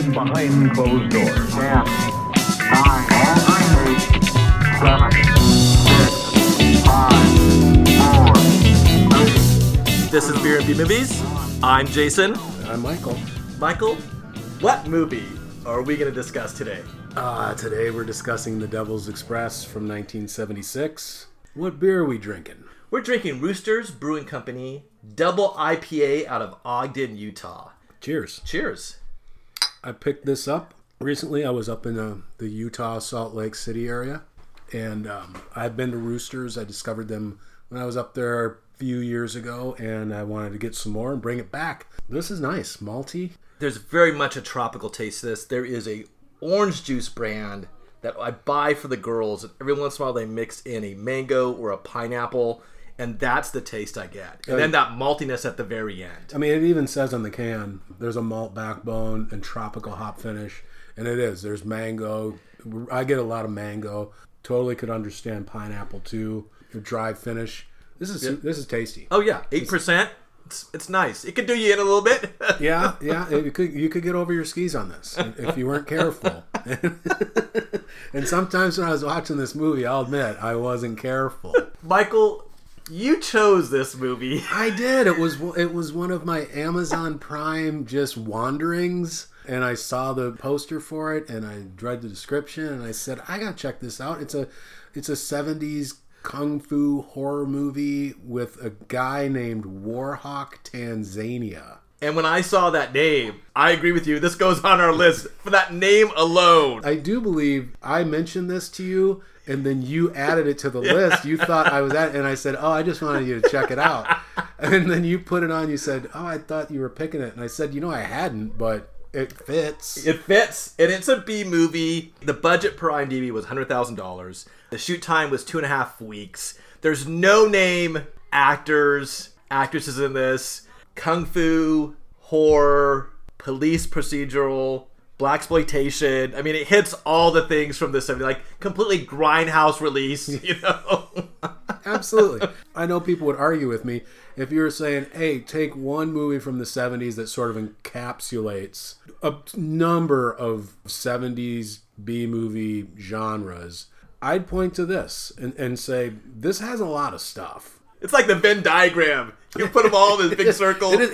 conducted behind closed doors. 10, 9, 8, 7, 6, 5, 4, 3. This is Beer and B Movies. I'm Jason. And I'm Michael. Michael, what movie are we going to discuss today? Today we're discussing The Devil's Express from 1976. What beer are we drinking? We're drinking Roosters Brewing Company Double IPA out of Ogden, Utah. Cheers. Cheers. I picked this up. Recently, I was up in the Utah, Salt Lake City area, and I've been to Roosters. I discovered them when I was up there a few years ago, and I wanted to get some more and bring it back. This is nice. Malty. There's very much a tropical taste to this. There is a orange juice brand that I buy for the girls, and every once in a while they mix in a mango or a pineapple, and that's the taste I get. And then that maltiness at the very end. I mean, it even says on the can, there's a malt backbone and tropical hop finish, and it is. There's mango. I get a lot of mango. Totally could understand pineapple, too. The dry finish. This is tasty. Oh, yeah. 8%. It's nice. It could do you in a little bit. Yeah. You could get over your skis on this if you weren't careful. And sometimes when I was watching this movie, I'll admit, I wasn't careful. Michael, you chose this movie. I did. It was one of my Amazon Prime just wanderings, and I saw the poster for it, and I read the description, and I said, I gotta check this out. It's a 70s kung fu horror movie with a guy named Warhawk Tanzania. And when I saw that name, I agree with you. This goes on our list for that name alone. I do believe I mentioned this to you, and then you added it to the list. You thought I was at it, and I said, oh, I just wanted you to check it out. And then you put it on. You said, oh, I thought you were picking it. And I said, I hadn't, but it fits. It fits, and it's a B movie. The budget per IMDb was $100,000. The shoot time was 2.5 weeks. There's no name actors, actresses in this. Kung fu, horror, police procedural, blaxploitation. I mean, it hits all the things from the 70s. Like, completely grindhouse release, Absolutely. I know people would argue with me if you were saying, hey, take one movie from the 70s that sort of encapsulates a number of 70s B-movie genres. I'd point to this and say, this has a lot of stuff. It's like the Venn diagram. You put them all in this big circle, and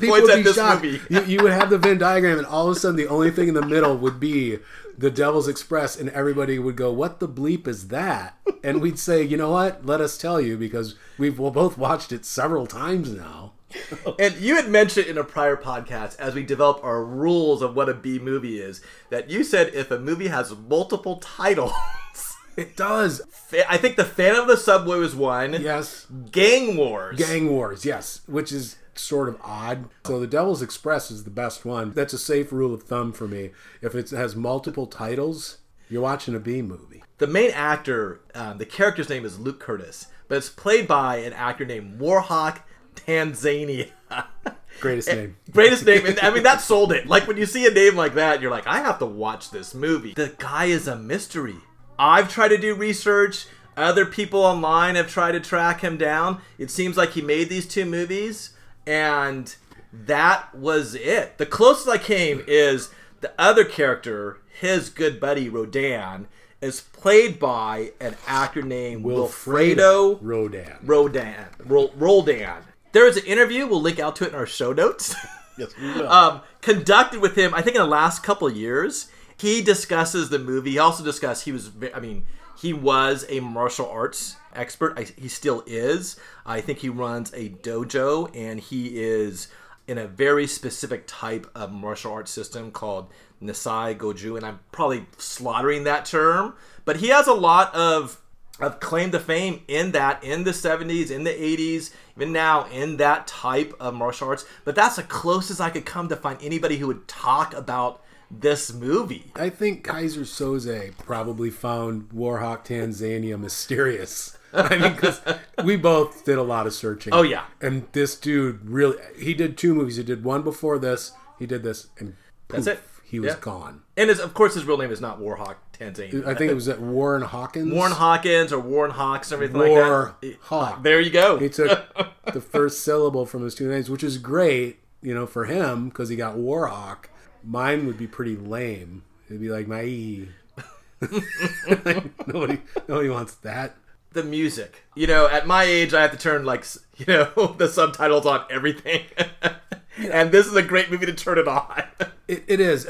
people would be shocked. You would have the Venn diagram, and all of a sudden the only thing in the middle would be The Devil's Express, and everybody would go, what the bleep is that? And we'd say, you know what? Let us tell you, because we've both watched it several times now. And you had mentioned in a prior podcast, as we develop our rules of what a B movie is, that you said if a movie has multiple titles... It does. I think The Phantom of the Subway was one. Yes. Gang Wars, yes. Which is sort of odd. So The Devil's Express is the best one. That's a safe rule of thumb for me. If it has multiple titles, you're watching a B movie. The main actor, the character's name is Luke Curtis, but it's played by an actor named Warhawk Tanzania. Greatest name. And, I mean, that sold it. Like, when you see a name like that, you're like, I have to watch this movie. The guy is a mystery. I've tried to do research. Other people online have tried to track him down. It seems like he made these two movies, and that was it. The closest I came is the other character, his good buddy, Roldán, is played by an actor named Wilfredo Roldán. There is an interview. We'll link out to it in our show notes. Yes, we will. Conducted with him, I think, in the last couple of years. He discusses the movie. He also discussed he was a martial arts expert. He still is. I think he runs a dojo, and he is in a very specific type of martial arts system called Nisai Goju, and I'm probably slaughtering that term. But he has a lot of claim to fame in the 70s, in the 80s, even now, in that type of martial arts. But that's the closest I could come to find anybody who would talk about this movie. I think Kaiser Soze probably found Warhawk Tanzania mysterious. I mean, because we both did a lot of searching. Oh, yeah. And this dude he did two movies. He did one before this, he did this, and poof, that's it. He was gone. And of course, his real name is not Warhawk Tanzania. I think it was Warren Hawkins. Warren Hawkins or Warren Hawks, everything like that. Hawk. There you go. He took the first syllable from his two names, which is great, for him, because he got Warhawk. mine would be pretty lame. It'd be like my like, nobody wants that. The music, you know, at my age, I have to turn like, you know, the subtitles on everything, and this is a great movie to turn it on. It is.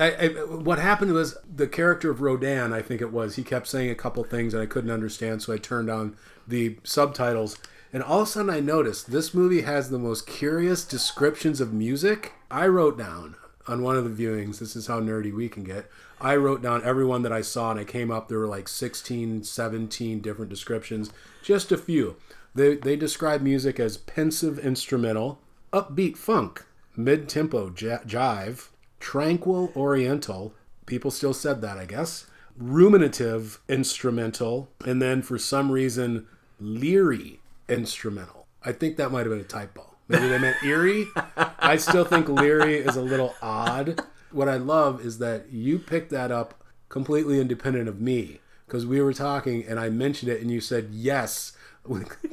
What happened was the character of Rodan, I think it was, he kept saying a couple things that I couldn't understand, so I turned on the subtitles, and all of a sudden I noticed this movie has the most curious descriptions of music. I wrote down on one of the viewings, this is how nerdy we can get. I wrote down everyone that I saw, and I came up, there were like 16, 17 different descriptions, just a few. They describe music as pensive instrumental, upbeat funk, mid-tempo jive, tranquil oriental, people still said that I guess, ruminative instrumental, and then for some reason, leery instrumental. I think that might have been a typo. Maybe they meant eerie. I still think leery is a little odd. What I love is that you picked that up completely independent of me, because we were talking and I mentioned it and you said, yes,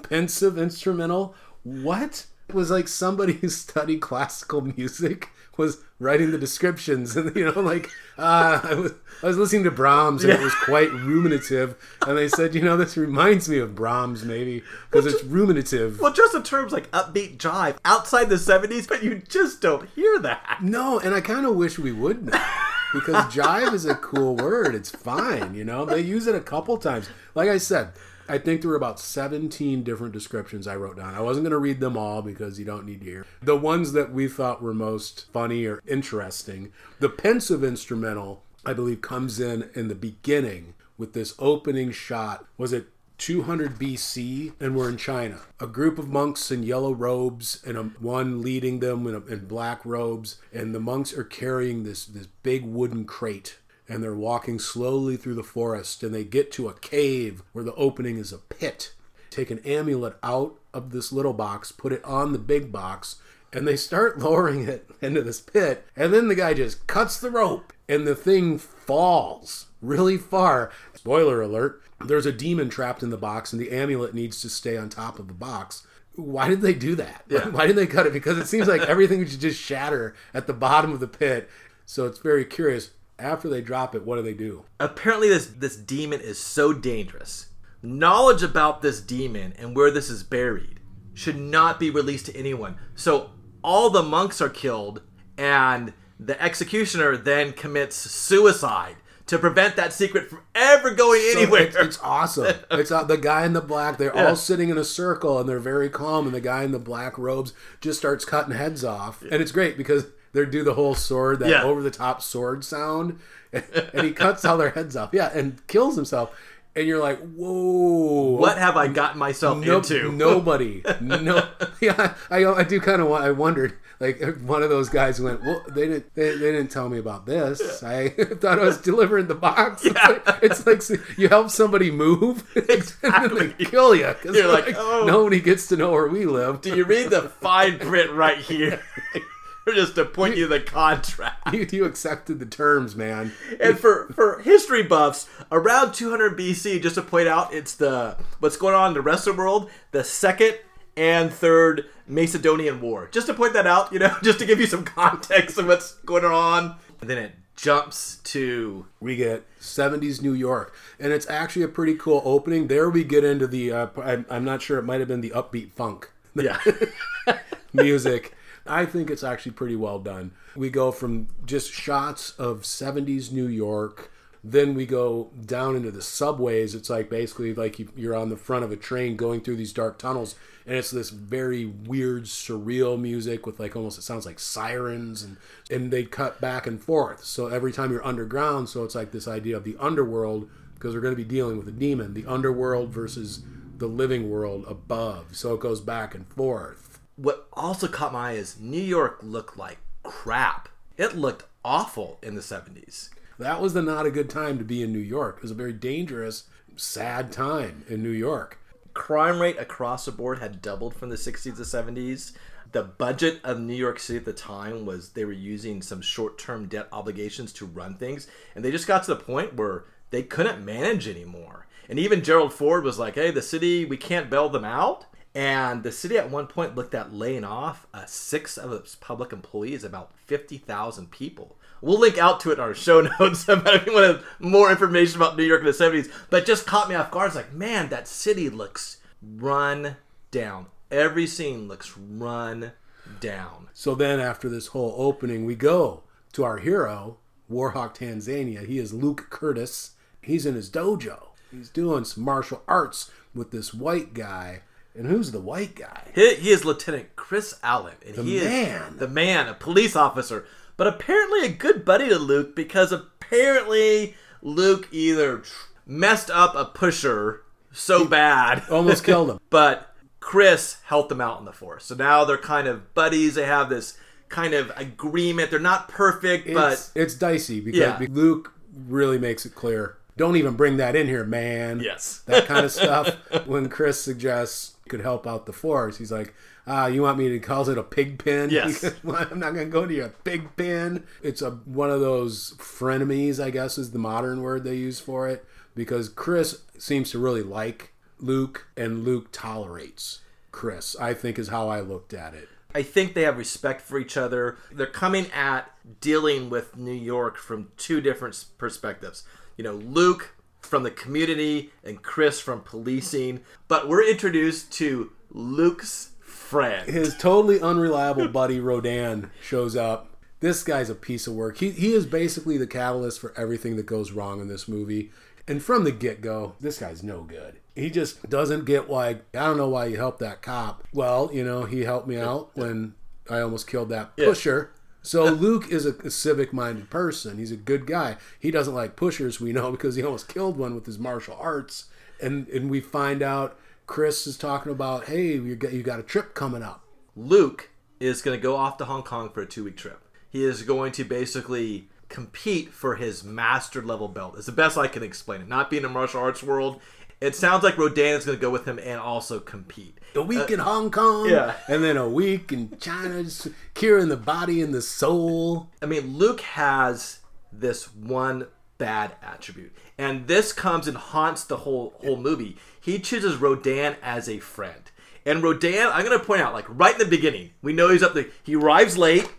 pensive instrumental. What? It was like somebody who studied classical music was writing the descriptions. And, you know, like, I was listening to Brahms and it was quite ruminative. And they said, you know, this reminds me of Brahms maybe because it's ruminative. Well, just in terms like upbeat jive outside the 70s, but you just don't hear that. No, and I kind of wish we would now. Because jive is a cool word. It's fine, you know. They use it a couple times. Like I said, I think there were about 17 different descriptions I wrote down. I wasn't going to read them all because you don't need to hear. The ones that we thought were most funny or interesting, the pensive instrumental, I believe, comes in the beginning with this opening shot. Was it 200 BC? And we're in China. A group of monks in yellow robes and one leading them in black robes. And the monks are carrying this big wooden crate. And they're walking slowly through the forest, and they get to a cave where the opening is a pit. Take an amulet out of this little box, put it on the big box, and they start lowering it into this pit. And then the guy just cuts the rope, and the thing falls really far. Spoiler alert, there's a demon trapped in the box, and the amulet needs to stay on top of the box. Why did they do that? Yeah. Why did they cut it? Because it seems like everything should just shatter at the bottom of the pit. So it's very curious. After they drop it, what do they do? Apparently this demon is so dangerous. Knowledge about this demon and where this is buried should not be released to anyone. So all the monks are killed, and the executioner then commits suicide to prevent that secret from ever going anywhere. It's awesome. It's the guy in the black, they're all sitting in a circle, and they're very calm, and the guy in the black robes just starts cutting heads off. Yeah. And it's great because they do the whole sword, that over-the-top sword sound, and he cuts all their heads off. Yeah, and kills himself. And you're like, whoa. What have I gotten myself into? Nobody. No. Yeah, I do kind of. I wondered, like, if one of those guys went, well, they didn't tell me about this. Yeah. I thought I was delivering the box. Yeah. It's like you help somebody move. Exactly. They kill you. You're like, oh. Nobody gets to know where we live. Do you read the fine print right here? Just to point you to the contract. You accepted the terms, man. And for history buffs, around 200 BC, just to point out, it's what's going on in the rest of the world, the second and third Macedonian War. Just to point that out, you know, just to give you some context of what's going on. And then it jumps to... We get 70s New York. And it's actually a pretty cool opening. There we get into the... I'm not sure, it might have been the upbeat funk. Yeah. Music. I think it's actually pretty well done. We go from just shots of 70s New York, then we go down into the subways. It's like basically like you're on the front of a train going through these dark tunnels, and it's this very weird, surreal music with like almost, it sounds like sirens, and they cut back and forth. So every time you're underground, so it's like this idea of the underworld, because we're going to be dealing with a demon, the underworld versus the living world above. So it goes back and forth. What also caught my eye is New York looked like crap. It looked awful in the 70s. That was not a good time to be in New York. It was a very dangerous, sad time in New York. Crime rate across the board had doubled from the 60s to 70s. The budget of New York City at the time was they were using some short-term debt obligations to run things. And they just got to the point where they couldn't manage anymore. And even Gerald Ford was like, hey, the city, we can't bail them out. And the city at one point looked at laying off 6 of its public employees, about 50,000 people. We'll link out to it in our show notes about if you want more information about New York in the 70s. But just caught me off guard. It's like, man, that city looks run down. Every scene looks run down. So then after this whole opening, we go to our hero, Warhawk Tanzania. He is Luke Curtis. He's in his dojo. He's doing some martial arts with this white guy. And who's the white guy? He is Lieutenant Chris Allen. And he is the man, a police officer. But apparently a good buddy to Luke, because apparently Luke either messed up a pusher so bad. Almost killed him. But Chris helped them out in the forest. So now they're kind of buddies. They have this kind of agreement. They're not perfect, but... It's dicey because Luke really makes it clear. Don't even bring that in here, man. Yes. That kind of stuff. When Chris suggests he could help out the forest, he's like... you want me to call it a pig pen? Yes. I'm not going to go to your pig pen. It's one of those frenemies, I guess, is the modern word they use for it. Because Chris seems to really like Luke, and Luke tolerates Chris, I think is how I looked at it. I think they have respect for each other. They're coming at dealing with New York from two different perspectives. Luke from the community and Chris from policing. But we're introduced to Luke's friend. His totally unreliable buddy Rodan shows up. This guy's a piece of work. He is basically the catalyst for everything that goes wrong in this movie. And from the get-go, this guy's no good. He just doesn't get why, I don't know why you helped that cop. Well, he helped me out when I almost killed that pusher. So Luke is a civic-minded person. He's a good guy. He doesn't like pushers, we know, because he almost killed one with his martial arts. And we find out Chris is talking about, hey, you got a trip coming up. Luke is going to go off to Hong Kong for a 2-week trip. He is going to basically compete for his master level belt. It's the best I can explain it. Not being in the martial arts world, it sounds like Rodan is going to go with him and also compete. A week in Hong Kong, and then a week in China, just curing the body and the soul. Luke has this one bad attribute, and this comes and haunts the whole movie. He chooses Rodan as a friend, and Rodan, I'm gonna point out, like right in the beginning, we know he's up there. He arrives late.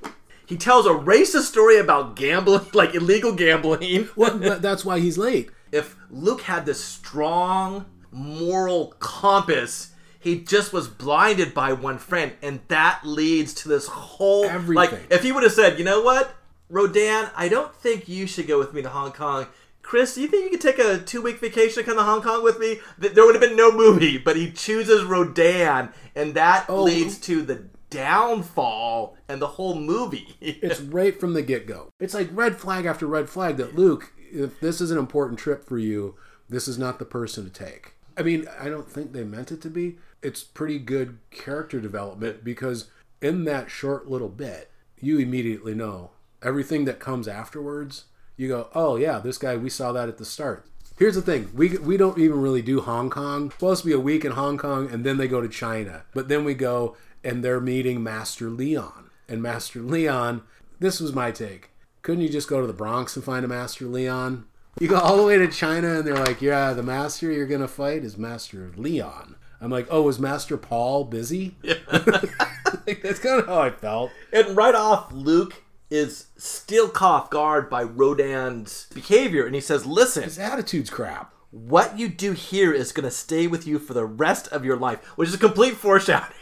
He tells a racist story about gambling, like illegal gambling. Well, that's why he's late. If Luke had this strong moral compass, he just was blinded by one friend, and that leads to this whole everything. Like, if he would have said, you know what, Rodan, I don't think you should go with me to Hong Kong. Chris, do you think you could take a 2-week vacation to come to Hong Kong with me? There would have been no movie, but he chooses Rodan, and that leads to the downfall and the whole movie. It's right from the get-go. It's like red flag after red flag that, Luke, if this is an important trip for you, this is not the person to take. I don't think they meant it to be. It's pretty good character development, because in that short little bit, you immediately know. Everything that comes afterwards, you go, oh yeah, this guy, we saw that at the start. Here's the thing, we don't even really do Hong Kong. It's supposed to be a week in Hong Kong, and then they go to China. But then we go, and they're meeting Master Leon. And Master Leon, this was my take. Couldn't you just go to the Bronx and find a Master Leon? You go all the way to China, and they're like, yeah, the master you're going to fight is Master Leon. I'm like, oh, was Master Paul busy? Yeah. That's kind of how I felt. And right off, Luke is still caught off guard by Rodan's behavior, and he says, listen, his attitude's crap. What you do here is going to stay with you for the rest of your life, which is a complete foreshadowing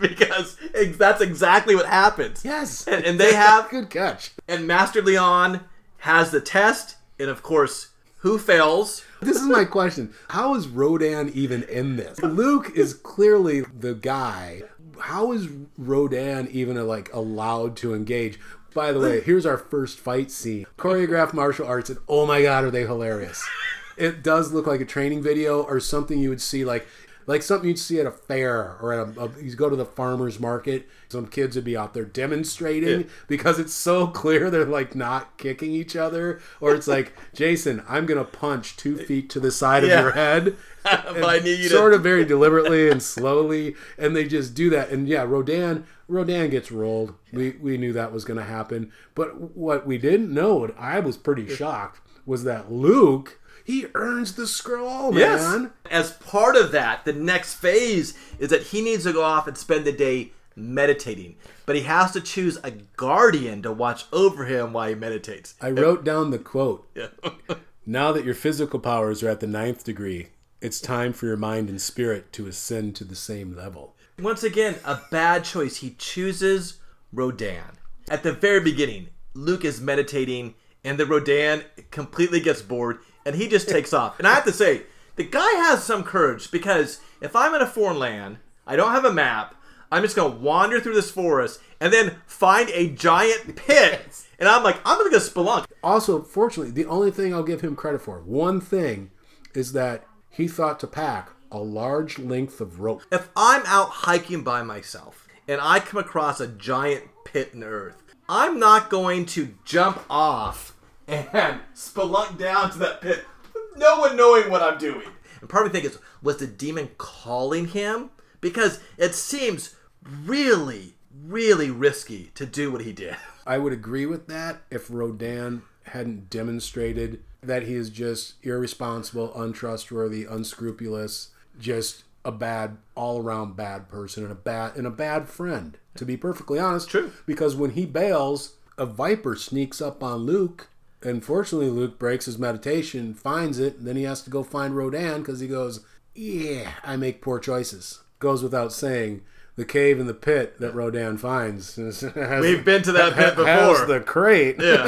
because that's exactly what happens. Yes. And they have... Good catch. And Master Leon has the test, and of course, who fails? This is my question. How is Rodan even in this? Luke is clearly the guy. How is Rodan even allowed to engage? By the way, here's our first fight scene. Choreographed martial arts, and oh my God, are they hilarious. It does look like a training video or something you would see, like something you'd see at a fair or at you go to the farmer's market. Some kids would be out there demonstrating because it's so clear they're not kicking each other. Or it's like, Jason, I'm going to punch 2 feet to the side of your head. Sort of very deliberately and slowly. And they just do that. And yeah, Rodan gets rolled. We knew that was going to happen. But what we didn't know, and I was pretty shocked, was that Luke... He earns the scroll, man. Yes. As part of that, the next phase is that he needs to go off and spend the day meditating, but he has to choose a guardian to watch over him while he meditates. I wrote down the quote. Yeah. Now that your physical powers are at the 9th degree, it's time for your mind and spirit to ascend to the same level. Once again, a bad choice. He chooses Roldán. At the very beginning, Luke is meditating, and the Roldán completely gets bored, and he just takes off. And I have to say, the guy has some courage, because if I'm in a foreign land, I don't have a map, I'm just going to wander through this forest and then find a giant pit. And I'm like, I'm going to go spelunk. Also, fortunately, the only thing I'll give him credit for, one thing, is that he thought to pack a large length of rope. If I'm out hiking by myself and I come across a giant pit in the earth, I'm not going to jump off and spelunk down to that pit, no one knowing what I'm doing. And part of me thinks, was the demon calling him? Because it seems really, really risky to do what he did. I would agree with that if Roldán hadn't demonstrated that he is just irresponsible, untrustworthy, unscrupulous, just a bad, all-around bad person and a bad friend, to be perfectly honest. True. Because when he bails, a viper sneaks up on Luke. Unfortunately, Luke breaks his meditation, finds it, and then he has to go find Roldán because he goes, yeah, I make poor choices. Goes without saying, the cave and the pit that Roldán finds. We've been to that pit before. Has the crate. Yeah.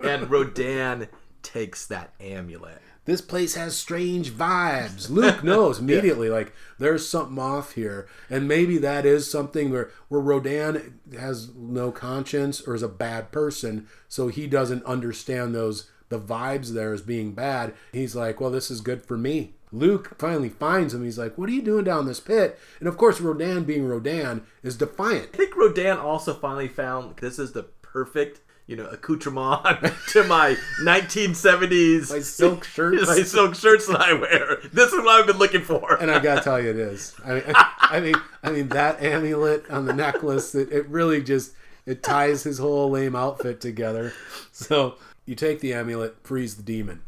And Roldán takes that amulet. This place has strange vibes. Luke knows immediately, like, there's something off here. And maybe that is something where Roldán has no conscience or is a bad person, so he doesn't understand the vibes there as being bad. He's like, well, this is good for me. Luke finally finds him. He's like, what are you doing down this pit? And of course, Roldán being Roldán is defiant. I think Roldán also finally found this is the perfect, accoutrement to my 1970s. My silk shirts. My silk shirts that I wear. This is what I've been looking for. And I got to tell you, it is. I mean, that amulet on the necklace, it really just, it ties his whole lame outfit together. So you take the amulet, frees the demon.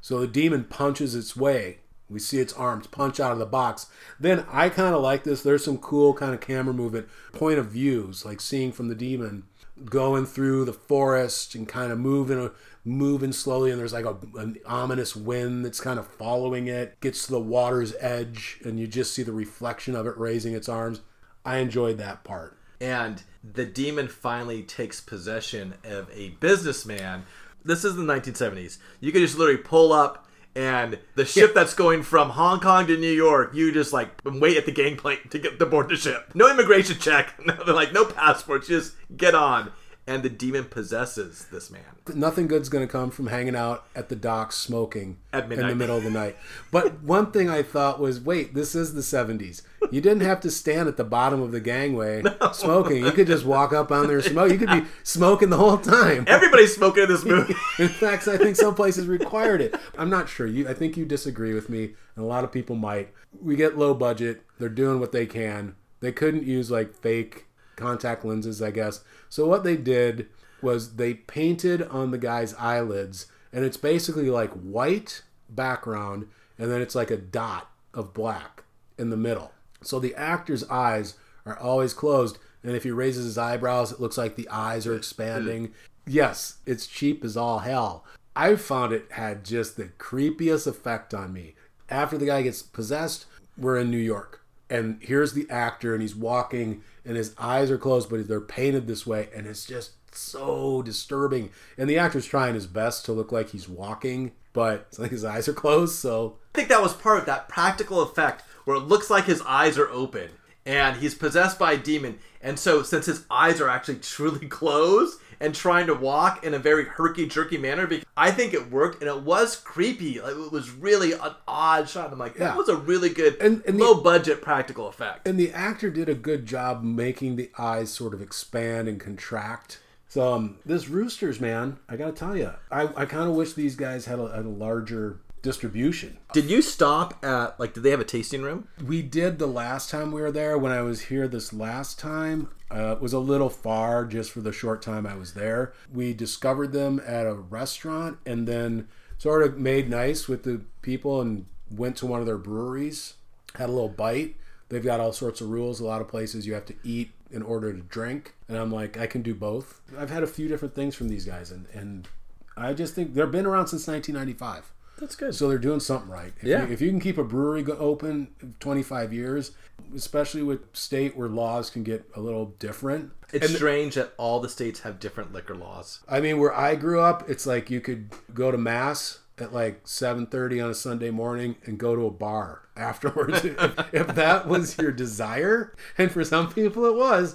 So the demon punches its way. We see its arms punch out of the box. Then I kind of like this. There's some cool kind of camera movement, point of views, like seeing from the demon going through the forest and kind of moving slowly. And there's like an ominous wind that's kind of following it. Gets to the water's edge, and you just see the reflection of it raising its arms. I enjoyed that part. And the demon finally takes possession of a businessman. This is the 1970s. You could just literally pull up. And the ship that's going from Hong Kong to New York, you just like wait at the gangplank to get to board the ship. No immigration check. They're like, no passports. Just get on. And the demon possesses this man. Nothing good's going to come from hanging out at the docks smoking at midnight in the middle of the night. But one thing I thought was, wait, this is the 70s. You didn't have to stand at the bottom of the gangway smoking. You could just walk up on there and smoke. You could be smoking the whole time. Everybody's smoking in this movie. In fact, I think some places required it. I'm not sure. I think you disagree with me, and a lot of people might. We get low budget. They're doing what they can. They couldn't use like fake contact lenses, I guess. So what they did was they painted on the guy's eyelids, and it's basically like white background, and then it's like a dot of black in the middle. So the actor's eyes are always closed, and if he raises his eyebrows, it looks like the eyes are expanding. Yes, it's cheap as all hell. I found it had just the creepiest effect on me. After the guy gets possessed, we're in New York. And here's the actor, and he's walking, and his eyes are closed, but they're painted this way, and it's just so disturbing. And the actor's trying his best to look like he's walking, but it's like his eyes are closed, so... I think that was part of that practical effect where it looks like his eyes are open, and he's possessed by a demon. And so since his eyes are actually truly closed and trying to walk in a very herky-jerky manner, I think it worked, and it was creepy. It was really an odd shot. I'm like, that was a really good and low-budget practical effect. And the actor did a good job making the eyes sort of expand and contract. So this Roosters, man, I got to tell you, I kind of wish these guys had a larger distribution. Did you stop at, did they have a tasting room? We did the last time we were there. When I was here this last time, it was a little far just for the short time I was there. We discovered them at a restaurant and then sort of made nice with the people and went to one of their breweries, had a little bite. They've got all sorts of rules. A lot of places you have to eat in order to drink. And I'm like, I can do both. I've had a few different things from these guys. And I just think they've been around since 1995. That's good. So they're doing something right. If you can keep a brewery open 25 years, especially with state where laws can get a little different. It's strange that all the states have different liquor laws. I mean, where I grew up, it's like you could go to mass at like 7:30 on a Sunday morning and go to a bar afterwards if that was your desire. And for some people it was.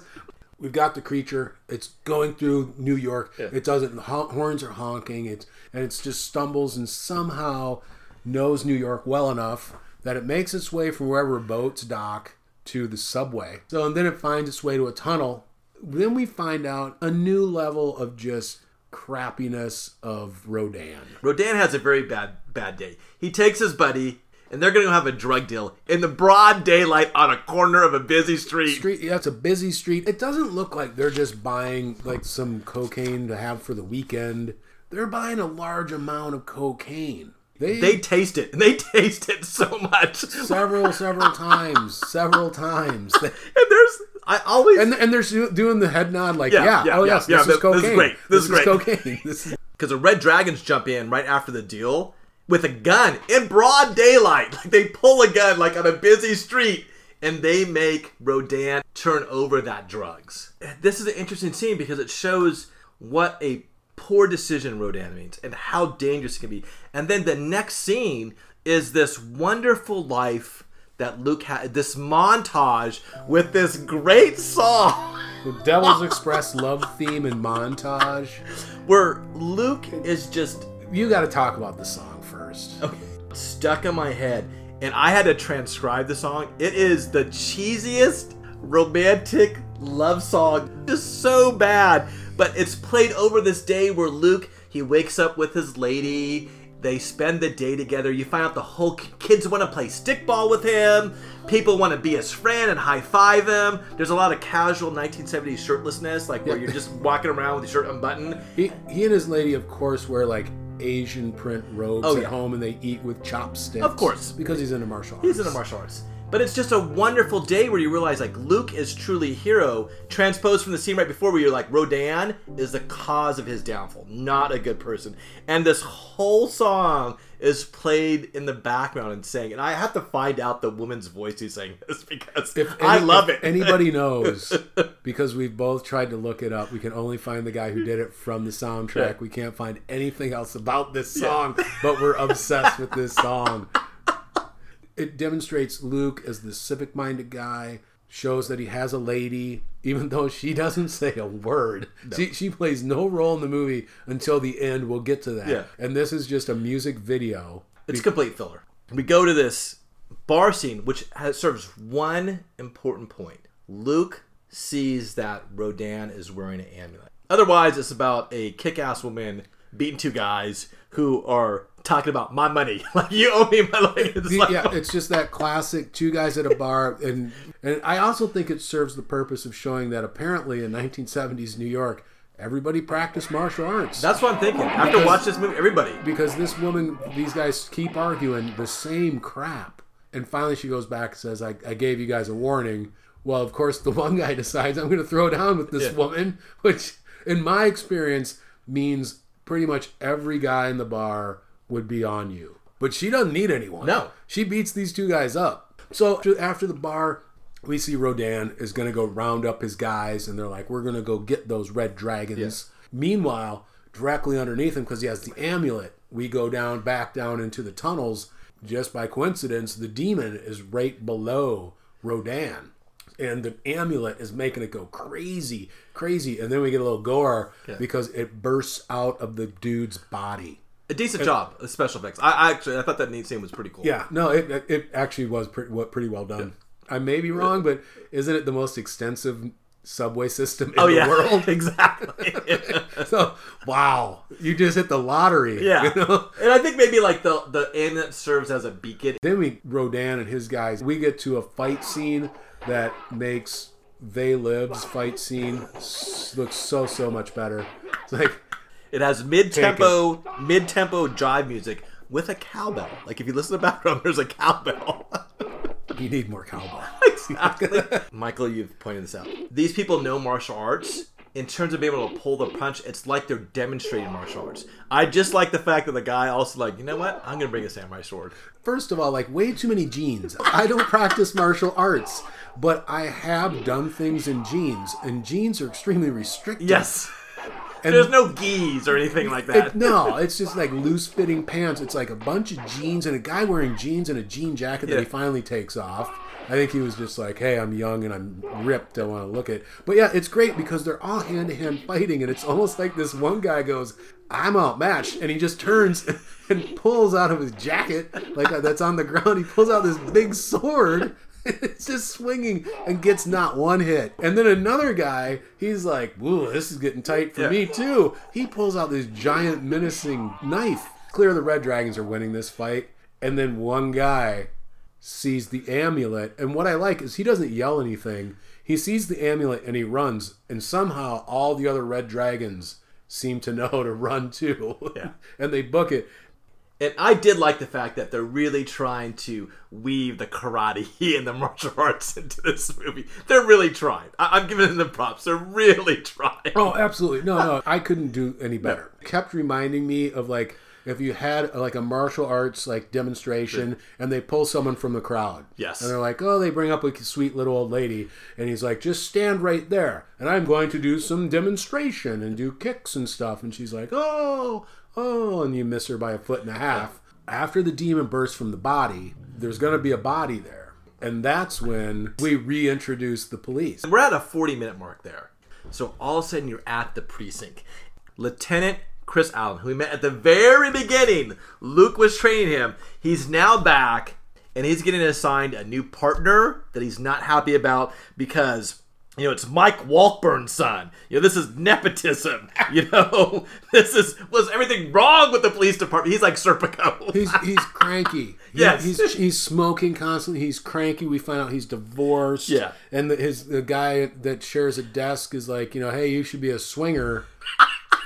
We've got the creature. It's going through New York. Yeah. It doesn't. Horns are honking. It just stumbles and somehow knows New York well enough that it makes its way from wherever boats dock to the subway. So and then it finds its way to a tunnel. Then we find out a new level of just crappiness of Roldán. Roldán has a very bad day. He takes his buddy. And they're going to have a drug deal in the broad daylight on a corner of a busy street. Yeah, it's a busy street. It doesn't look like they're just buying like some cocaine to have for the weekend. They're buying a large amount of cocaine. They taste it. And they taste it so much. Several times. Several times. And there's... I always... And they're doing the head nod like, this is cocaine. This is great. This is great. Cocaine. Because the Red Dragons jump in right after the deal... with a gun in broad daylight. Like they pull a gun like on a busy street and they make Roldán turn over that drugs. This is an interesting scene because it shows what a poor decision Roldán means and how dangerous it can be. And then the next scene is this wonderful life that Luke had, this montage with this great song. The Devil's Express love theme and montage. Where Luke is just... You got to talk about the song first. Okay. Stuck in my head. And I had to transcribe the song. It is the cheesiest romantic love song. Just so bad. But it's played over this day where Luke, he wakes up with his lady. They spend the day together. You find out the whole kids want to play stickball with him. People want to be his friend and high-five him. There's a lot of casual 1970s shirtlessness, like where you're just walking around with your shirt unbuttoned. He and his lady, of course, wear like... Asian print robes at home, and they eat with chopsticks. Of course. Because he's into martial arts. But it's just a wonderful day where you realize, like, Luke is truly a hero, transposed from the scene right before where you're like, Roldán is the cause of his downfall. Not a good person. And this whole song is played in the background and sang. And I have to find out the woman's voice who sang this because I love it. Anybody knows, because we've both tried to look it up. We can only find the guy who did it from the soundtrack. Yeah. We can't find anything else about this song, but we're obsessed with this song. It demonstrates Luke as the civic-minded guy, shows that he has a lady, even though she doesn't say a word. No. She plays no role in the movie until the end. We'll get to that. Yeah. And this is just a music video. It's complete filler. We go to this bar scene, which serves one important point. Luke sees that Roldán is wearing an amulet. Otherwise, it's about a kick-ass woman beating two guys who are... talking about my money, like you owe me my money. It's just that classic two guys at a bar, and I also think it serves the purpose of showing that apparently in 1970s New York, everybody practiced martial arts. That's what I'm thinking. After watching this movie, everybody, because this woman, these guys keep arguing the same crap, and finally she goes back and says, "I gave you guys a warning." Well, of course, the one guy decides I'm going to throw down with this woman, which, in my experience, means pretty much every guy in the bar would be on you. But she doesn't need anyone. No. She beats these two guys up. So after the bar, we see Roldán is going to go round up his guys, and they're like, we're going to go get those Red Dragons. Yes. Meanwhile, directly underneath him, because he has the amulet, we go down, back down into the tunnels. Just by coincidence, the demon is right below Roldán. And the amulet is making it go crazy, crazy. And then we get a little gore because it bursts out of the dude's body. A decent job, a special effects. I thought that neat scene was pretty cool. Yeah, no, it actually was pretty well done. Yeah. I may be wrong, but isn't it the most extensive subway system in the world? Exactly. So, wow, you just hit the lottery. Yeah, you know? And I think maybe like the end that serves as a beacon. Then Roldán and his guys, we get to a fight scene that makes They Live's fight scene look so much better. It's like. It has mid-tempo jive music with a cowbell. Like if you listen to the background, there's a cowbell. You need more cowbell. Exactly. Michael, you've pointed this out. These people know martial arts. In terms of being able to pull the punch, it's like they're demonstrating martial arts. I just like the fact that the guy also like, you know what? I'm going to bring a samurai sword. First of all, like way too many jeans. I don't practice martial arts, but I have done things in jeans, and jeans are extremely restrictive. Yes. And there's no gis or anything like that. No, it's just like loose-fitting pants. It's like a bunch of jeans and a guy wearing jeans and a jean jacket that he finally takes off. I think he was just like, hey, I'm young and I'm ripped. I want to look at it. But yeah, it's great because they're all hand-to-hand fighting, and it's almost like this one guy goes, I'm outmatched, and he just turns and pulls out of his jacket like that's on the ground. He pulls out this big sword. It's just swinging and gets not one hit. And then another guy, he's like, whoa, this is getting tight for me too. He pulls out this giant menacing knife. Clear the Red Dragons are winning this fight. And then one guy sees the amulet. And what I like is he doesn't yell anything. He sees the amulet and he runs. And somehow all the other Red Dragons seem to know to run too. Yeah. And they book it. And I did like the fact that they're really trying to weave the karate and the martial arts into this movie. They're really trying. I'm giving them the props. They're really trying. Oh, absolutely. No. I couldn't do any better. No. It kept reminding me of like if you had like a martial arts like demonstration and they pull someone from the crowd. Yes. And they're like, oh, they bring up a sweet little old lady. And he's like, just stand right there. And I'm going to do some demonstration and do kicks and stuff. And she's like, oh, and you miss her by a foot and a half. After the demon bursts from the body, there's going to be a body there. And that's when we reintroduce the police. We're at a 40-minute mark there. So all of a sudden, you're at the precinct. Lieutenant Chris Allen, who we met at the very beginning, Luke was training him. He's now back, and he's getting assigned a new partner that he's not happy about because... you know, it's Mike Walkburn's son. You know, this is nepotism. You know, this was everything wrong with the police department. He's like Serpico. He's cranky. Yes. He's smoking constantly. He's cranky. We find out he's divorced. Yeah. And the guy that shares a desk is like, you know, hey, you should be a swinger.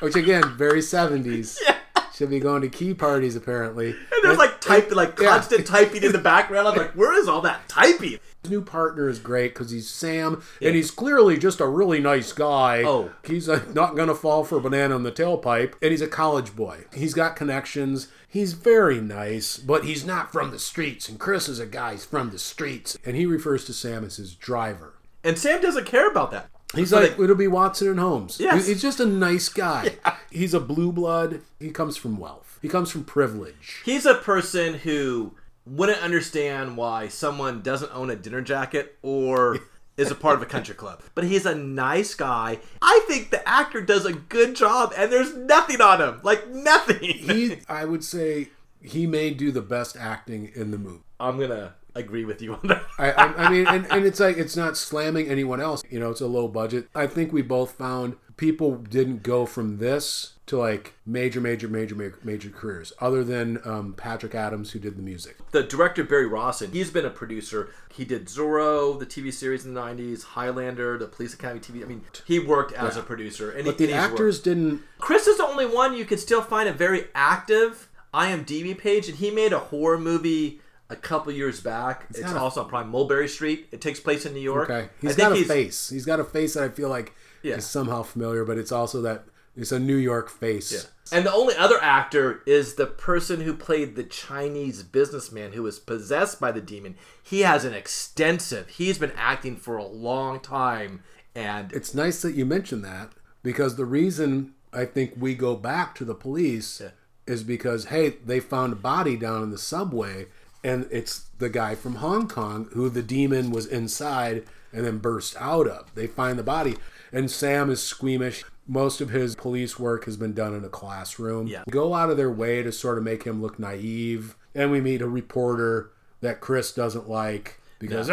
Which, again, very 70s. Yeah. Should be going to key parties, apparently. And there's like constant typing in the background. I'm like, where is all that typing? His new partner is great because he's Sam, and he's clearly just a really nice guy. Oh. He's not going to fall for a banana in the tailpipe, and he's a college boy. He's got connections. He's very nice, but he's not from the streets, and Chris is a guy who's from the streets. And he refers to Sam as his driver. And Sam doesn't care about that. He's like, it'll be Watson and Holmes. Yes. He's just a nice guy. Yeah. He's a blue blood. He comes from wealth. He comes from privilege. He's a person who wouldn't understand why someone doesn't own a dinner jacket or is a part of a country club. But he's a nice guy. I think the actor does a good job, and there's nothing on him. Like, nothing. I would say he may do the best acting in the movie. I'm going to... agree with you on that. I mean, and it's like, it's not slamming anyone else. You know, it's a low budget. I think we both found people didn't go from this to like major careers, other than Patrick Adams, who did the music. The director, Barry Rossin, he's been a producer. He did Zorro, the TV series in the 90s, Highlander, the Police Academy TV. I mean, he worked as a producer. And but the actors didn't... Chris is the only one you could still find a very active IMDb page, and he made a horror movie... a couple years back. It's also on Prime. Mulberry Street. It takes place in New York. Okay. He's got a face. He's got a face that I feel like is somehow familiar, but it's also that it's a New York face. Yeah. And the only other actor is the person who played the Chinese businessman who was possessed by the demon. He has an extensive... he's been acting for a long time, and... it's nice that you mentioned that, because the reason I think we go back to the police is because, hey, they found a body down in the subway... and it's the guy from Hong Kong who the demon was inside and then burst out of. They find the body. And Sam is squeamish. Most of his police work has been done in a classroom. Yeah. Go out of their way to sort of make him look naive. And we meet a reporter that Chris doesn't like because,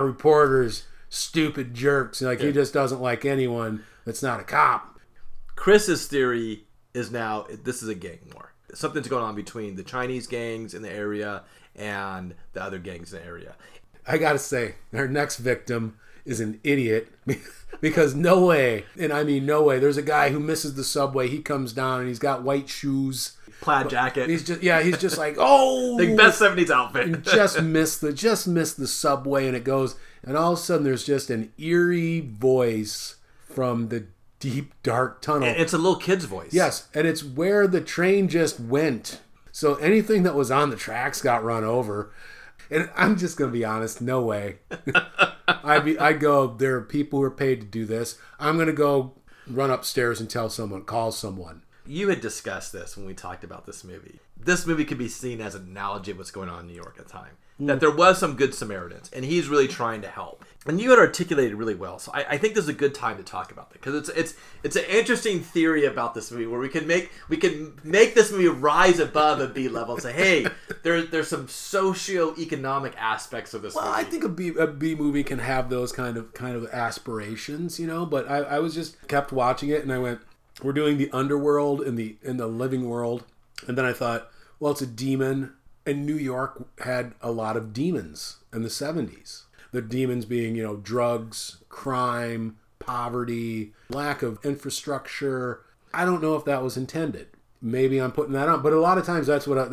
reporters, stupid jerks. Like he just doesn't like anyone that's not a cop. Chris's theory is now this is a gang war. Something's going on between the Chinese gangs in the area and the other gangs in the area. I gotta say, our next victim is an idiot because no way, and I mean no way, there's a guy who misses the subway. He comes down and he's got white shoes. plaid jacket. He's just, yeah, he's just like, oh, the best 70s outfit. And just missed the subway, and it goes, and all of a sudden there's just an eerie voice from the deep dark tunnel. And it's a little kid's voice. Yes, and it's where the train just went. So anything that was on the tracks got run over. And I'm just going to be honest, no way. I go, there are people who are paid to do this. I'm going to go run upstairs and call someone. You had discussed this when we talked about this movie. This movie could be seen as an analogy of what's going on in New York at the time. Mm. That there was some good Samaritans, and he's really trying to help. And you had articulated really well, so I think this is a good time to talk about that, because it's an interesting theory about this movie where we can make this movie rise above a B level and say, hey, there's some socioeconomic aspects of this movie. Well, I think a B movie can have those kind of aspirations, you know. But I was just kept watching it, and I went, we're doing the underworld and the living world, and then I thought, well, it's a demon. And New York had a lot of demons in the 70s. The demons being, you know, drugs, crime, poverty, lack of infrastructure. I don't know if that was intended. Maybe I'm putting that on. But a lot of times that's what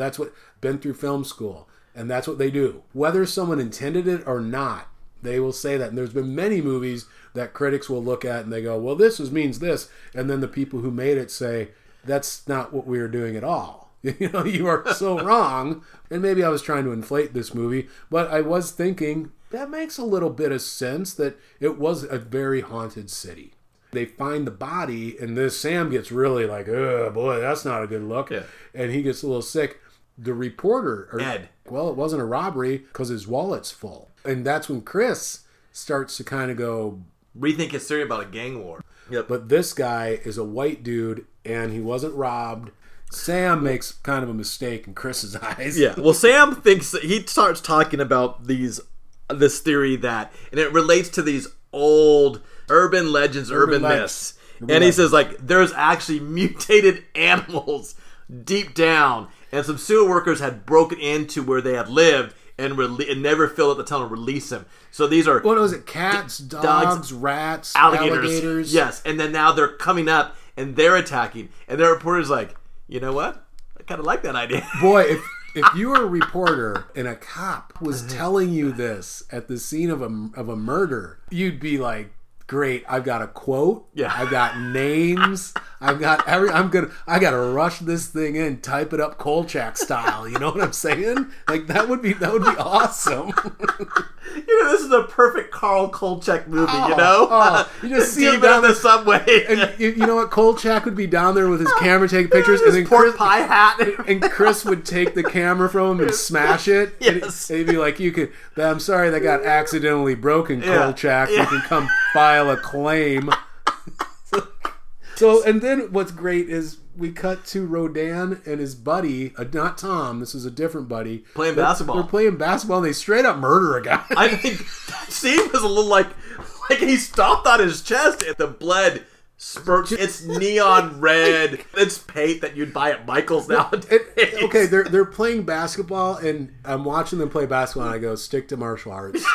been through film school. And that's what they do. Whether someone intended it or not, they will say that. And there's been many movies that critics will look at and they go, well, this means this. And then the people who made it say, that's not what we were doing at all. You know, you are so wrong. And maybe I was trying to inflate this movie, but I was thinking that makes a little bit of sense that it was a very haunted city. They find the body, and this Sam gets really like, oh boy, that's not a good look. Yeah. And he gets a little sick. The reporter, Ed. Well, it wasn't a robbery because his wallet's full. And that's when Chris starts to kind of go rethink his theory about a gang war. Yep. But this guy is a white dude, and he wasn't robbed. Sam makes kind of a mistake in Chris's eyes. Yeah. Well, Sam thinks that he starts talking about this theory that, and it relates to these old urban legends, urban myths. And he says, like, there's actually mutated animals deep down, and some sewer workers had broken into where they had lived and never filled up the tunnel, release him. So these are, what was it? Cats, dogs, rats, alligators. Yes. And then now they're coming up and they're attacking. And their reporter's like, you know what? I kind of like that idea. Boy, if you were a reporter and a cop was telling you this at the scene of a murder, you'd be like, "Great! I've got a quote. Yeah, I've got names. I've got every. I gotta rush this thing in. Type it up, Kolchak style. You know what I'm saying? Like that would be awesome." You know, this is a perfect Carl Kolchak movie, you know? Oh, you just see him down the subway. And you know what? Kolchak would be down there with his camera taking pictures. And then Chris would take the camera from him and smash it. Yes. And he'd be like, I'm sorry that got accidentally broken, Kolchak. Yeah. You can come file a claim. So, and then what's great is we cut to Roldán and his buddy, not Tom, this is a different buddy. Playing basketball. They're playing basketball, and they straight up murder a guy. I think that scene was a little like he stomped on his chest and the blood spurts. It's neon red. It's paint that you'd buy at Michael's nowadays. Okay, they're playing basketball, and I'm watching them play basketball, and I go, stick to martial arts.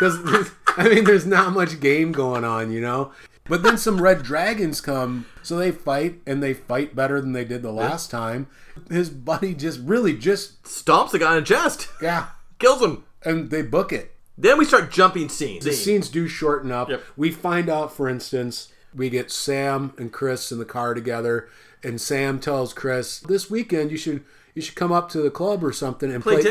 Because, I mean, there's not much game going on, you know? But then some red dragons come, so they fight, and they fight better than they did the last time. His buddy just stomps the guy in the chest. Yeah. Kills him. And they book it. Then we start jumping scenes. The scenes do shorten up. Yep. We find out, for instance, we get Sam and Chris in the car together, and Sam tells Chris, this weekend you should come up to the club or something and play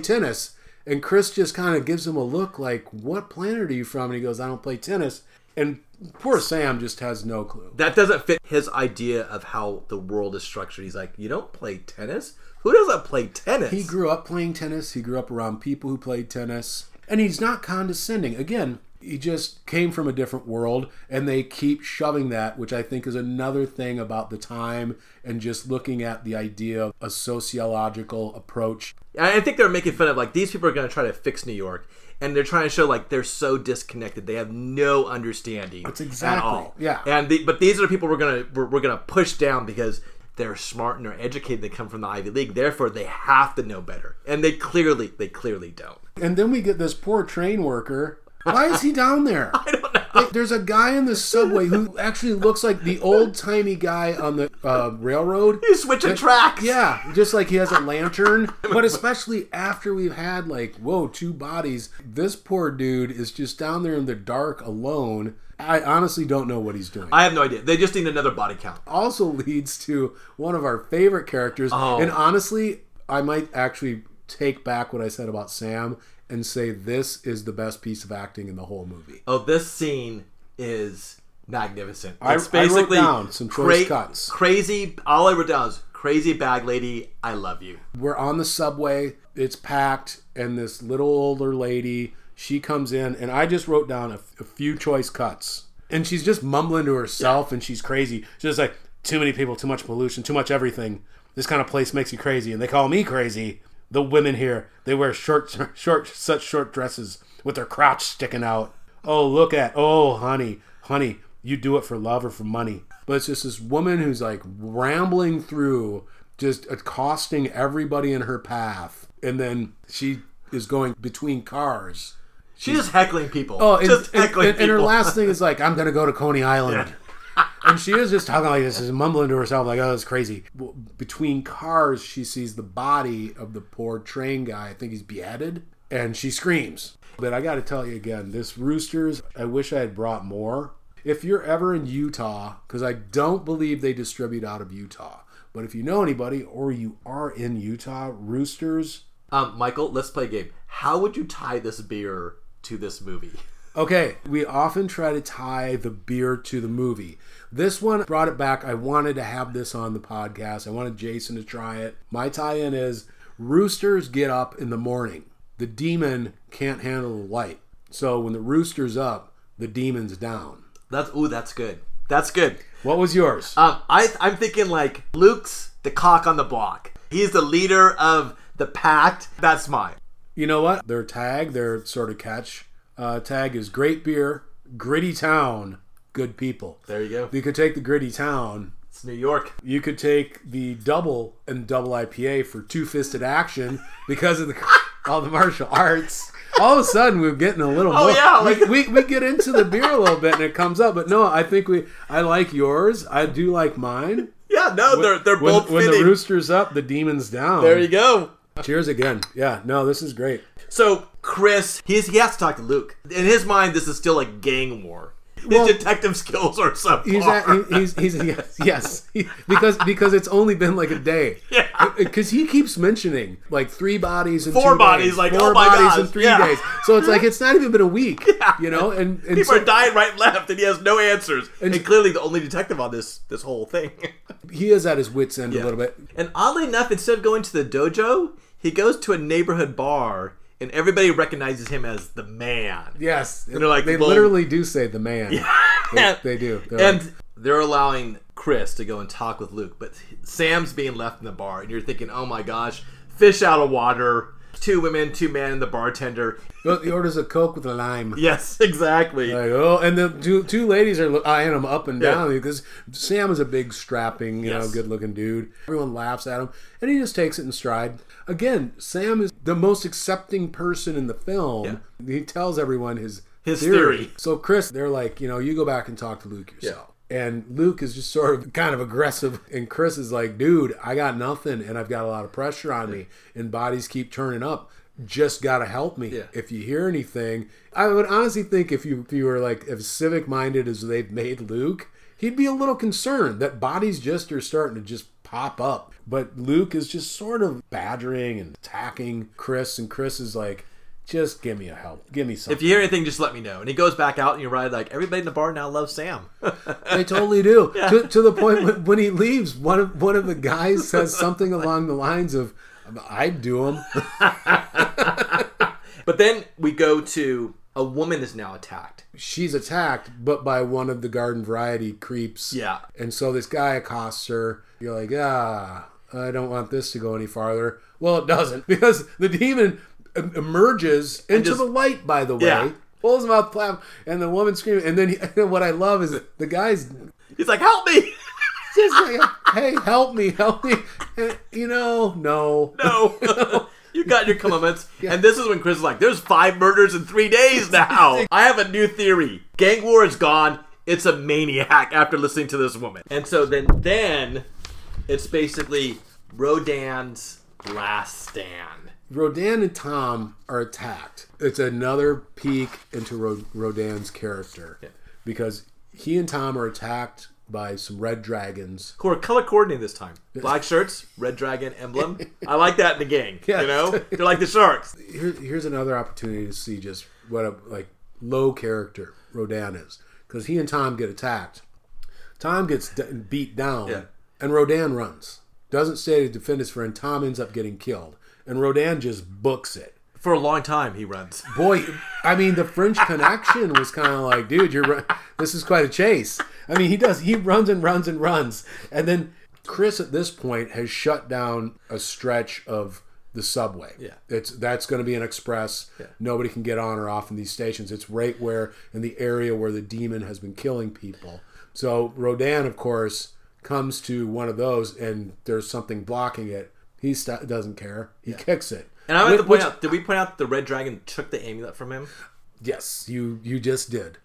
tennis. And Chris just kind of gives him a look like, what planet are you from? And he goes, I don't play tennis. And poor Sam just has no clue. That doesn't fit his idea of how the world is structured. He's like, you don't play tennis? Who doesn't play tennis? He grew up playing tennis. He grew up around people who played tennis. And he's not condescending. Again, he just came from a different world, and they keep shoving that, which I think is another thing about the time and just looking at the idea of a sociological approach. I think they're making fun of, like, these people are going to try to fix New York. And they're trying to show, like, they're so disconnected. They have no understanding. That's exactly, at all. Yeah. But these are the people we're gonna push down because they're smart and they're educated. They come from the Ivy League. Therefore, they have to know better. And they clearly don't. And then we get this poor train worker. Why is he down there? I don't know. Like, there's a guy in the subway who actually looks like the old-timey guy on the railroad. He's switching tracks. Yeah, just like he has a lantern. But especially after we've had, like, whoa, two bodies, this poor dude is just down there in the dark alone. I honestly don't know what he's doing. I have no idea. They just need another body count. Also leads to one of our favorite characters. Oh. And honestly, I might actually take back what I said about Sam and say this is the best piece of acting in the whole movie. Oh, this scene is magnificent. It's basically I wrote down some choice cuts. Crazy. All I wrote down is crazy bag lady, I love you. We're on the subway. It's packed. And this little older lady, she comes in. And I just wrote down a few choice cuts. And she's just mumbling to herself. Yeah. And she's crazy. She's just like, too many people, too much pollution, too much everything. This kind of place makes you crazy. And they call me crazy. The women here, they wear such short dresses with their crotch sticking out. Oh, honey, you do it for love or for money. But it's just this woman who's like rambling through, just accosting everybody in her path. And then she is going between cars. She's just heckling people. Oh, and her last thing is like, I'm going to go to Coney Island. Yeah. And she is just talking like this, is mumbling to herself like, oh, that's crazy. Between cars, she sees the body of the poor train guy. I think he's beheaded. And she screams. But I got to tell you again, this Roosters, I wish I had brought more. If you're ever in Utah, because I don't believe they distribute out of Utah. But if you know anybody or you are in Utah, Roosters. Michael, let's play a game. How would you tie this beer to this movie? Okay, we often try to tie the beer to the movie. This one brought it back. I wanted to have this on the podcast. I wanted Jason to try it. My tie-in is roosters get up in the morning. The demon can't handle the light. So when the rooster's up, the demon's down. That's good. That's good. What was yours? I'm thinking like Luke's the cock on the block. He's the leader of the pack. That's mine. You know what? Their tag, their sort of catch. Tag is great beer, gritty town, good people. There you go. You could take the gritty town. It's New York. You could take the double and double IPA for two-fisted action because of all the martial arts. All of a sudden, we're getting a little more. Yeah, like... we get into the beer a little bit and it comes up. But no, I think I like yours. I do like mine. Yeah, no, they're both fitting. When the rooster's up, the demon's down. There you go. Cheers again. Yeah, no, this is great. So Chris, he has to talk to Luke. In his mind, this is still a gang war. His detective skills are subpar. Because it's only been like a day. Yeah. Because he keeps mentioning like three bodies and 4 days. Like, four bodies in 3 days. So it's like it's not even been a week. Yeah. You know, and people are dying right and left, and he has no answers. And clearly, the only detective on this whole thing. He is at his wits' end a little bit. And oddly enough, instead of going to the dojo, he goes to a neighborhood bar. And everybody recognizes him as the man. Yes. And they're like, they literally do say the man. Yeah. They do. They're allowing Chris to go and talk with Luke. But Sam's being left in the bar. And you're thinking, oh my gosh, fish out of water. 2 women, 2 men, and the bartender. Well, he orders a Coke with a lime. Yes, exactly. Like, oh, and the two ladies are eyeing him up and down because Sam is a big, strapping, good-looking dude. Everyone laughs at him, and he just takes it in stride. Again, Sam is the most accepting person in the film. Yeah. He tells everyone his theory. So, Chris, they're like, you go back and talk to Luke yourself. Yeah. And Luke is just sort of kind of aggressive. And Chris is like, dude, I got nothing. And I've got a lot of pressure on me. And bodies keep turning up. Just got to help me. Yeah. If you hear anything, I would honestly think if you were like as civic-minded as they've made Luke, he'd be a little concerned that bodies just are starting to just pop up. But Luke is just sort of badgering and attacking Chris. And Chris is like, just give me a help. Give me something. If you hear anything, just let me know. And he goes back out and you're right. Like, everybody in the bar now loves Sam. They totally do. Yeah. To the point when he leaves, one of the guys says something along the lines of, I'd do him. But then we go to a woman is now attacked. She's attacked, but by one of the garden variety creeps. Yeah. And so this guy accosts her. You're like, I don't want this to go any farther. Well, it doesn't. Because the demon emerges into the light, by the way. Yeah. Pulls him out the platform, and the woman screaming. And then what I love is that the guy's... He's like, help me! Just like, hey, help me, help me. And, no. No. You got your comeuppance. Yeah. And this is when Chris is like, there's 5 murders in 3 days now. I have a new theory. Gang war is gone. It's a maniac after listening to this woman. And so then it's basically Rodan's last stand. Rodan and Tom are attacked. It's another peek into Rodan's character. Yeah. Because he and Tom are attacked by some red dragons. Who are color coordinated this time. Black shirts, red dragon emblem. I like that in the gang, yes. You know? They're like the Sharks. Here's another opportunity to see just what a low character Rodan is. Because he and Tom get attacked. Tom gets beat down, yeah. And Rodan runs. Doesn't stay to defend his friend. Tom ends up getting killed. And Rodan just books it. For a long time, he runs. Boy, I mean, the French Connection was kind of like, dude, this is quite a chase. I mean, he runs and runs and runs. And then Chris, at this point, has shut down a stretch of the subway. Yeah. That's going to be an express. Yeah. Nobody can get on or off in these stations. It's right in the area where the demon has been killing people. So Rodan, of course, comes to one of those, and there's something blocking it. He doesn't care. He kicks it. And I have to point out, did we point out the red dragon took the amulet from him? Yes, you just did.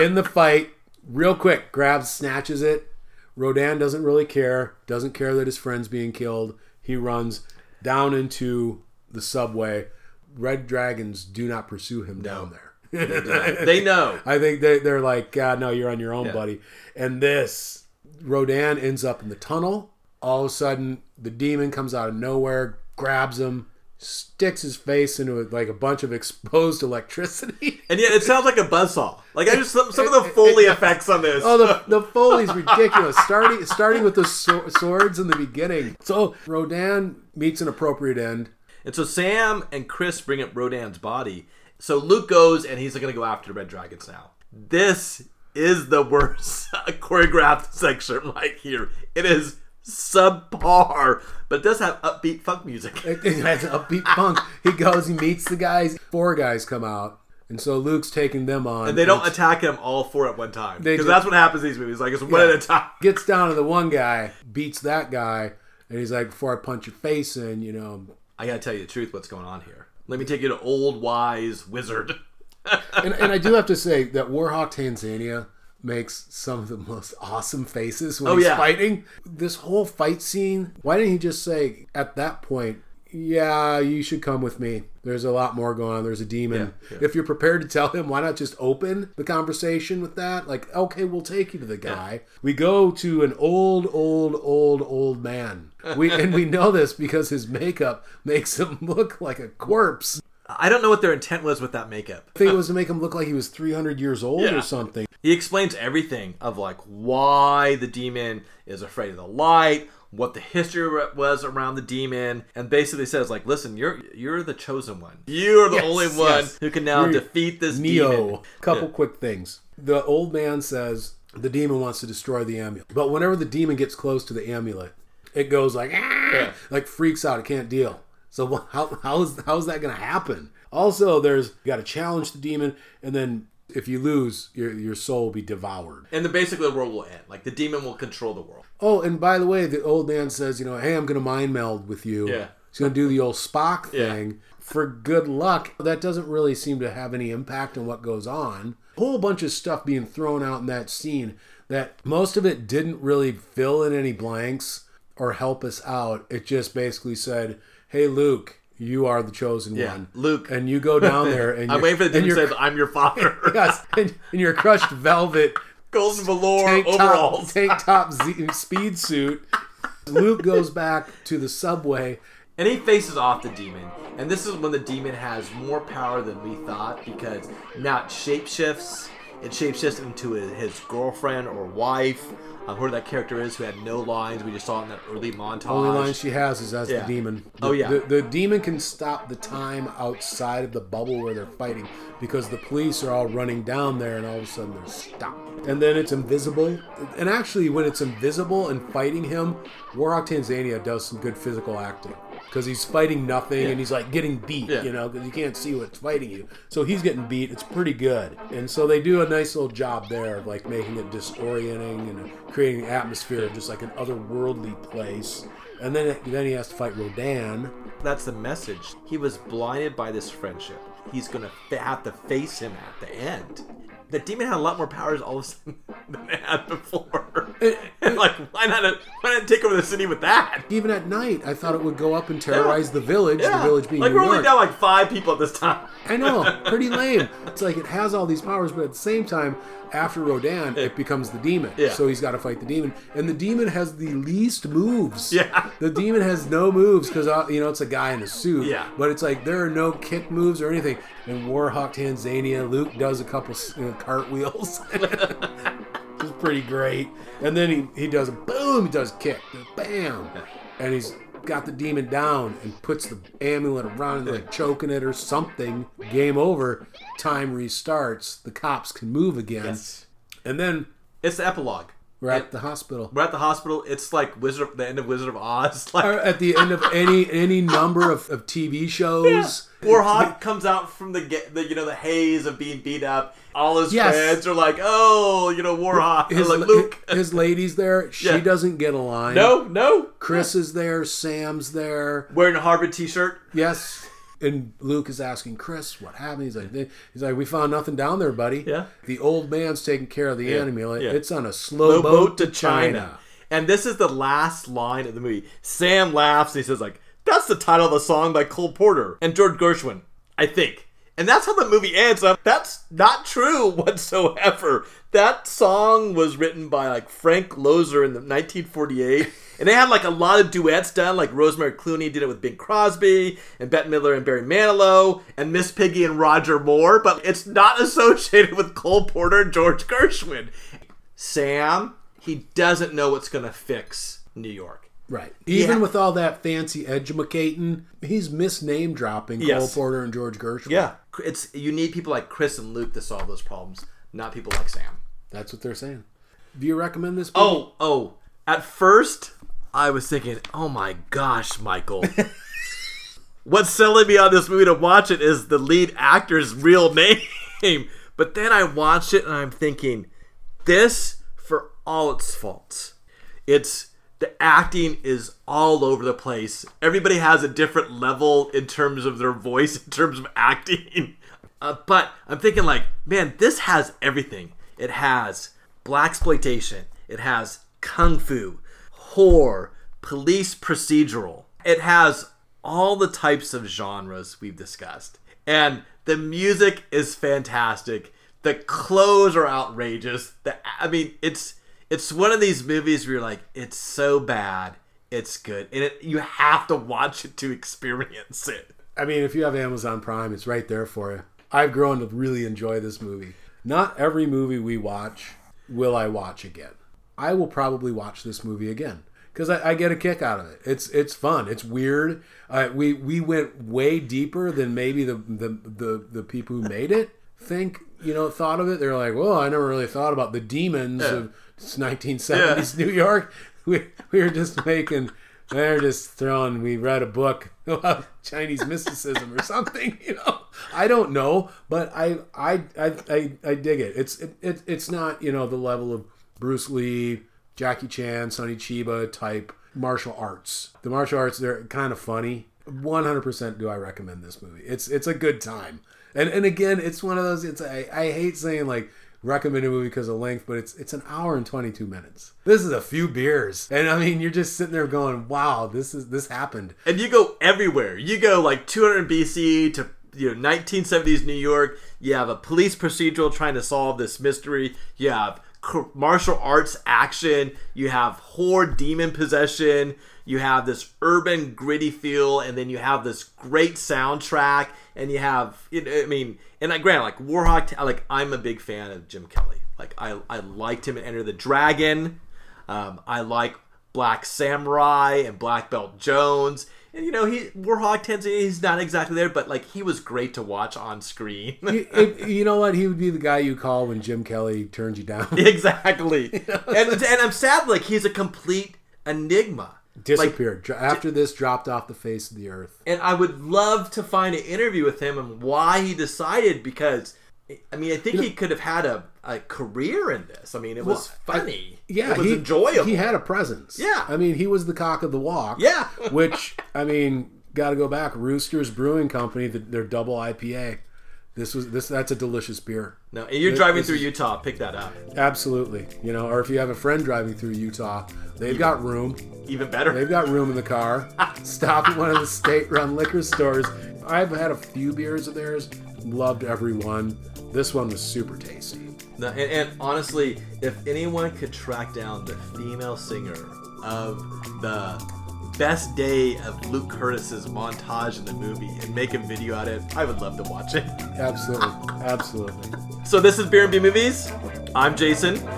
In the fight, real quick, grabs, snatches it. Rodan doesn't really care. Doesn't care that his friend's being killed. He runs down into the subway. Red dragons do not pursue him down there. They know. I think they're like, God, no, you're on your own, buddy. And Rodan ends up in the tunnel. All of a sudden, the demon comes out of nowhere, grabs him, sticks his face into a bunch of exposed electricity. And yet it sounds like a buzzsaw. Like, some of the Foley effects on this. Oh, the Foley's ridiculous. Starting with the swords in the beginning. So Rodan meets an appropriate end. And so Sam and Chris bring up Rodan's body. So Luke goes, and he's going to go after the Red Dragons now. This is the worst choreographed section right here. It is subpar, but it does have upbeat funk music. It has upbeat funk. He goes, he meets the guys. 4 guys come out, and so Luke's taking them on. And they don't attack him all 4 at one time. Because that's what happens in these movies. Like, it's one at a time. Gets down to the one guy, beats that guy, and he's like, before I punch your face in, you know. I gotta tell you the truth, what's going on here. Let me take you to old, wise wizard. and I do have to say that Warhawk Tanzania makes some of the most awesome faces when he's fighting. This whole fight scene, why didn't he just say, at that point, yeah, you should come with me. There's a lot more going on. There's a demon. Yeah. If you're prepared to tell him, why not just open the conversation with that? Like, okay, we'll take you to the guy. Yeah. We go to an old man. We know this because his makeup makes him look like a corpse. I don't know what their intent was with that makeup. I think it was to make him look like he was 300 years old or something. He explains everything of why the demon is afraid of the light, what the history was around the demon, and basically says listen, you're the chosen one. You are the only one who can now defeat this demon. Couple quick things. The old man says the demon wants to destroy the amulet, but whenever the demon gets close to the amulet, it goes freaks out. It can't deal. So how is that going to happen? Also, you got to challenge the demon, and then if you lose, your soul will be devoured. And then basically the world will end. The demon will control the world. Oh, and by the way, the old man says, hey, I'm going to mind meld with you. Yeah. He's going to do the old Spock thing for good luck. That doesn't really seem to have any impact on what goes on. A whole bunch of stuff being thrown out in that scene that most of it didn't really fill in any blanks or help us out. It just basically said, hey, Luke, you are the chosen one. Luke. And you go down there and I'm waiting for the demon to say, I'm your father. Yes. And your crushed velvet golden velour overalls. Tank top speed suit. Luke goes back to the subway. And he faces off the demon. And this is when the demon has more power than we thought, because now it shapeshifts. It shapeshifts into his girlfriend or wife, whoever that character is, who had no lines. We just saw it in that early montage. The only line she has is as the demon. The demon can stop the time outside of the bubble where they're fighting, because the police are all running down there, and all of a sudden they're stopped. And then it's invisible. And actually, when it's invisible and fighting him, Warhawk Tanzania does some good physical acting. Because he's fighting nothing, and he's getting beat, because you can't see what's fighting you. So he's getting beat. It's pretty good. And so they do a nice little job there of making it disorienting and creating an atmosphere of just an otherworldly place. And then he has to fight Rodan. That's the message. He was blinded by this friendship. He's going to have to face him at the end. The demon had a lot more powers all of a sudden than it had before. Like, why not take over the city with that? Even at night, I thought it would go up and terrorize the village. Yeah. The village being like New York. We're only down like 5 people at this time. I know, pretty lame. It's like it has all these powers, but at the same time, after Roldán, it becomes the demon. Yeah. So he's got to fight the demon, and the demon has the least moves. Yeah, the demon has no moves because it's a guy in a suit. Yeah, but it's like there are no kick moves or anything. In Warhawk Tanzania, Luke does a couple cartwheels. It's pretty great. And then he does a boom, he does kick, bam, and he's got the demon down and puts the amulet around it, like choking it or something. Game over. Time restarts. The cops can move again. Yes. And then it's the epilogue. We're at the hospital. It's like the end of Wizard of Oz. Like, or at the end of any number of TV shows. Yeah. Warhawk comes out from the haze of being beat up. All his friends are like, Warhawk. Luke. His lady's there. She doesn't get a line. No. Chris is there. Sam's there. Wearing a Harvard t-shirt. Yes. And Luke is asking Chris, "What happened?" He's like, "We found nothing down there, buddy." Yeah. The old man's taking care of the enemy. Yeah. It's on a slow boat to China. And this is the last line of the movie. Sam laughs and he says, "Like that's the title of the song by Cole Porter and George Gershwin, I think." And that's how the movie ends. That's not true whatsoever. That song was written by Frank Loesser in 1948. And they had a lot of duets done. Like Rosemary Clooney did it with Bing Crosby and Bette Midler and Barry Manilow and Miss Piggy and Roger Moore. But it's not associated with Cole Porter and George Gershwin. Sam, he doesn't know what's going to fix New York. Right. Even with all that fancy edumacating, he's misname dropping Cole Porter and George Gershwin. Yeah. You need people like Chris and Luke to solve those problems, not people like Sam. That's what they're saying. Do you recommend this movie? Oh. At first, I was thinking, oh my gosh, Michael. What's selling me on this movie to watch it is the lead actor's real name. But then I watched it and I'm thinking, this, for all its faults, the acting is all over the place. Everybody has a different level in terms of their voice, in terms of acting. But I'm thinking man, this has everything. It has blaxploitation. It has kung fu, horror, police procedural. It has all the types of genres we've discussed. And the music is fantastic. The clothes are outrageous. It's one of these movies where you're like, it's so bad, it's good. And you have to watch it to experience it. I mean, if you have Amazon Prime, it's right there for you. I've grown to really enjoy this movie. Not every movie we watch will I watch again. I will probably watch this movie again because I get a kick out of it. It's fun. It's weird. We went way deeper than maybe the people who made it thought of it. They're like, well, I never really thought about the demons of... It's 1970s New York. We were just making... They're just throwing... We read a book about Chinese mysticism or something, I don't know, but I dig it. It's not, the level of Bruce Lee, Jackie Chan, Sonny Chiba type martial arts. The martial arts, they're kind of funny. 100% do I recommend this movie. It's a good time. And again, it's one of those... I hate saying recommended movie because of length, but it's an hour and 22 minutes. This is a few beers. And I mean, you're just sitting there going, wow, this happened. And you go everywhere. You go 200 BC to 1970s New York. You have a police procedural trying to solve this mystery. You have martial arts action. You have horror demon possession. You have this urban gritty feel, and then you have this great soundtrack, and you have, Warhawk, I'm a big fan of Jim Kelly. I liked him in Enter the Dragon. I like Black Samurai and Black Belt Jones. And, Warhawk Tanzania, he's not exactly there, but, he was great to watch on screen. You know what? He would be the guy you call when Jim Kelly turns you down. Exactly. And I'm sad, he's a complete enigma. Disappeared. After this, dropped off the face of the earth. And I would love to find an interview with him and why he decided, because, I think he could have had a career in this. It was funny. It was enjoyable. He had a presence. Yeah. He was the cock of the walk. Yeah. Which, Got to go back. Roosters Brewing Company, their double IPA. That's a delicious beer. Now, you're driving through Utah, pick that up. Absolutely. You know, or if you have a friend driving through Utah, they've got room. Even better. They've got room in the car. Stop at one of the state-run liquor stores. I've had a few beers of theirs. Loved every one. This one was super tasty. Now, and honestly, if anyone could track down the female singer of the best day of Luke Curtis's montage in the movie and make a video out of it, I would love to watch it. Absolutely. So this is Beer and Beer Movies. I'm Jason.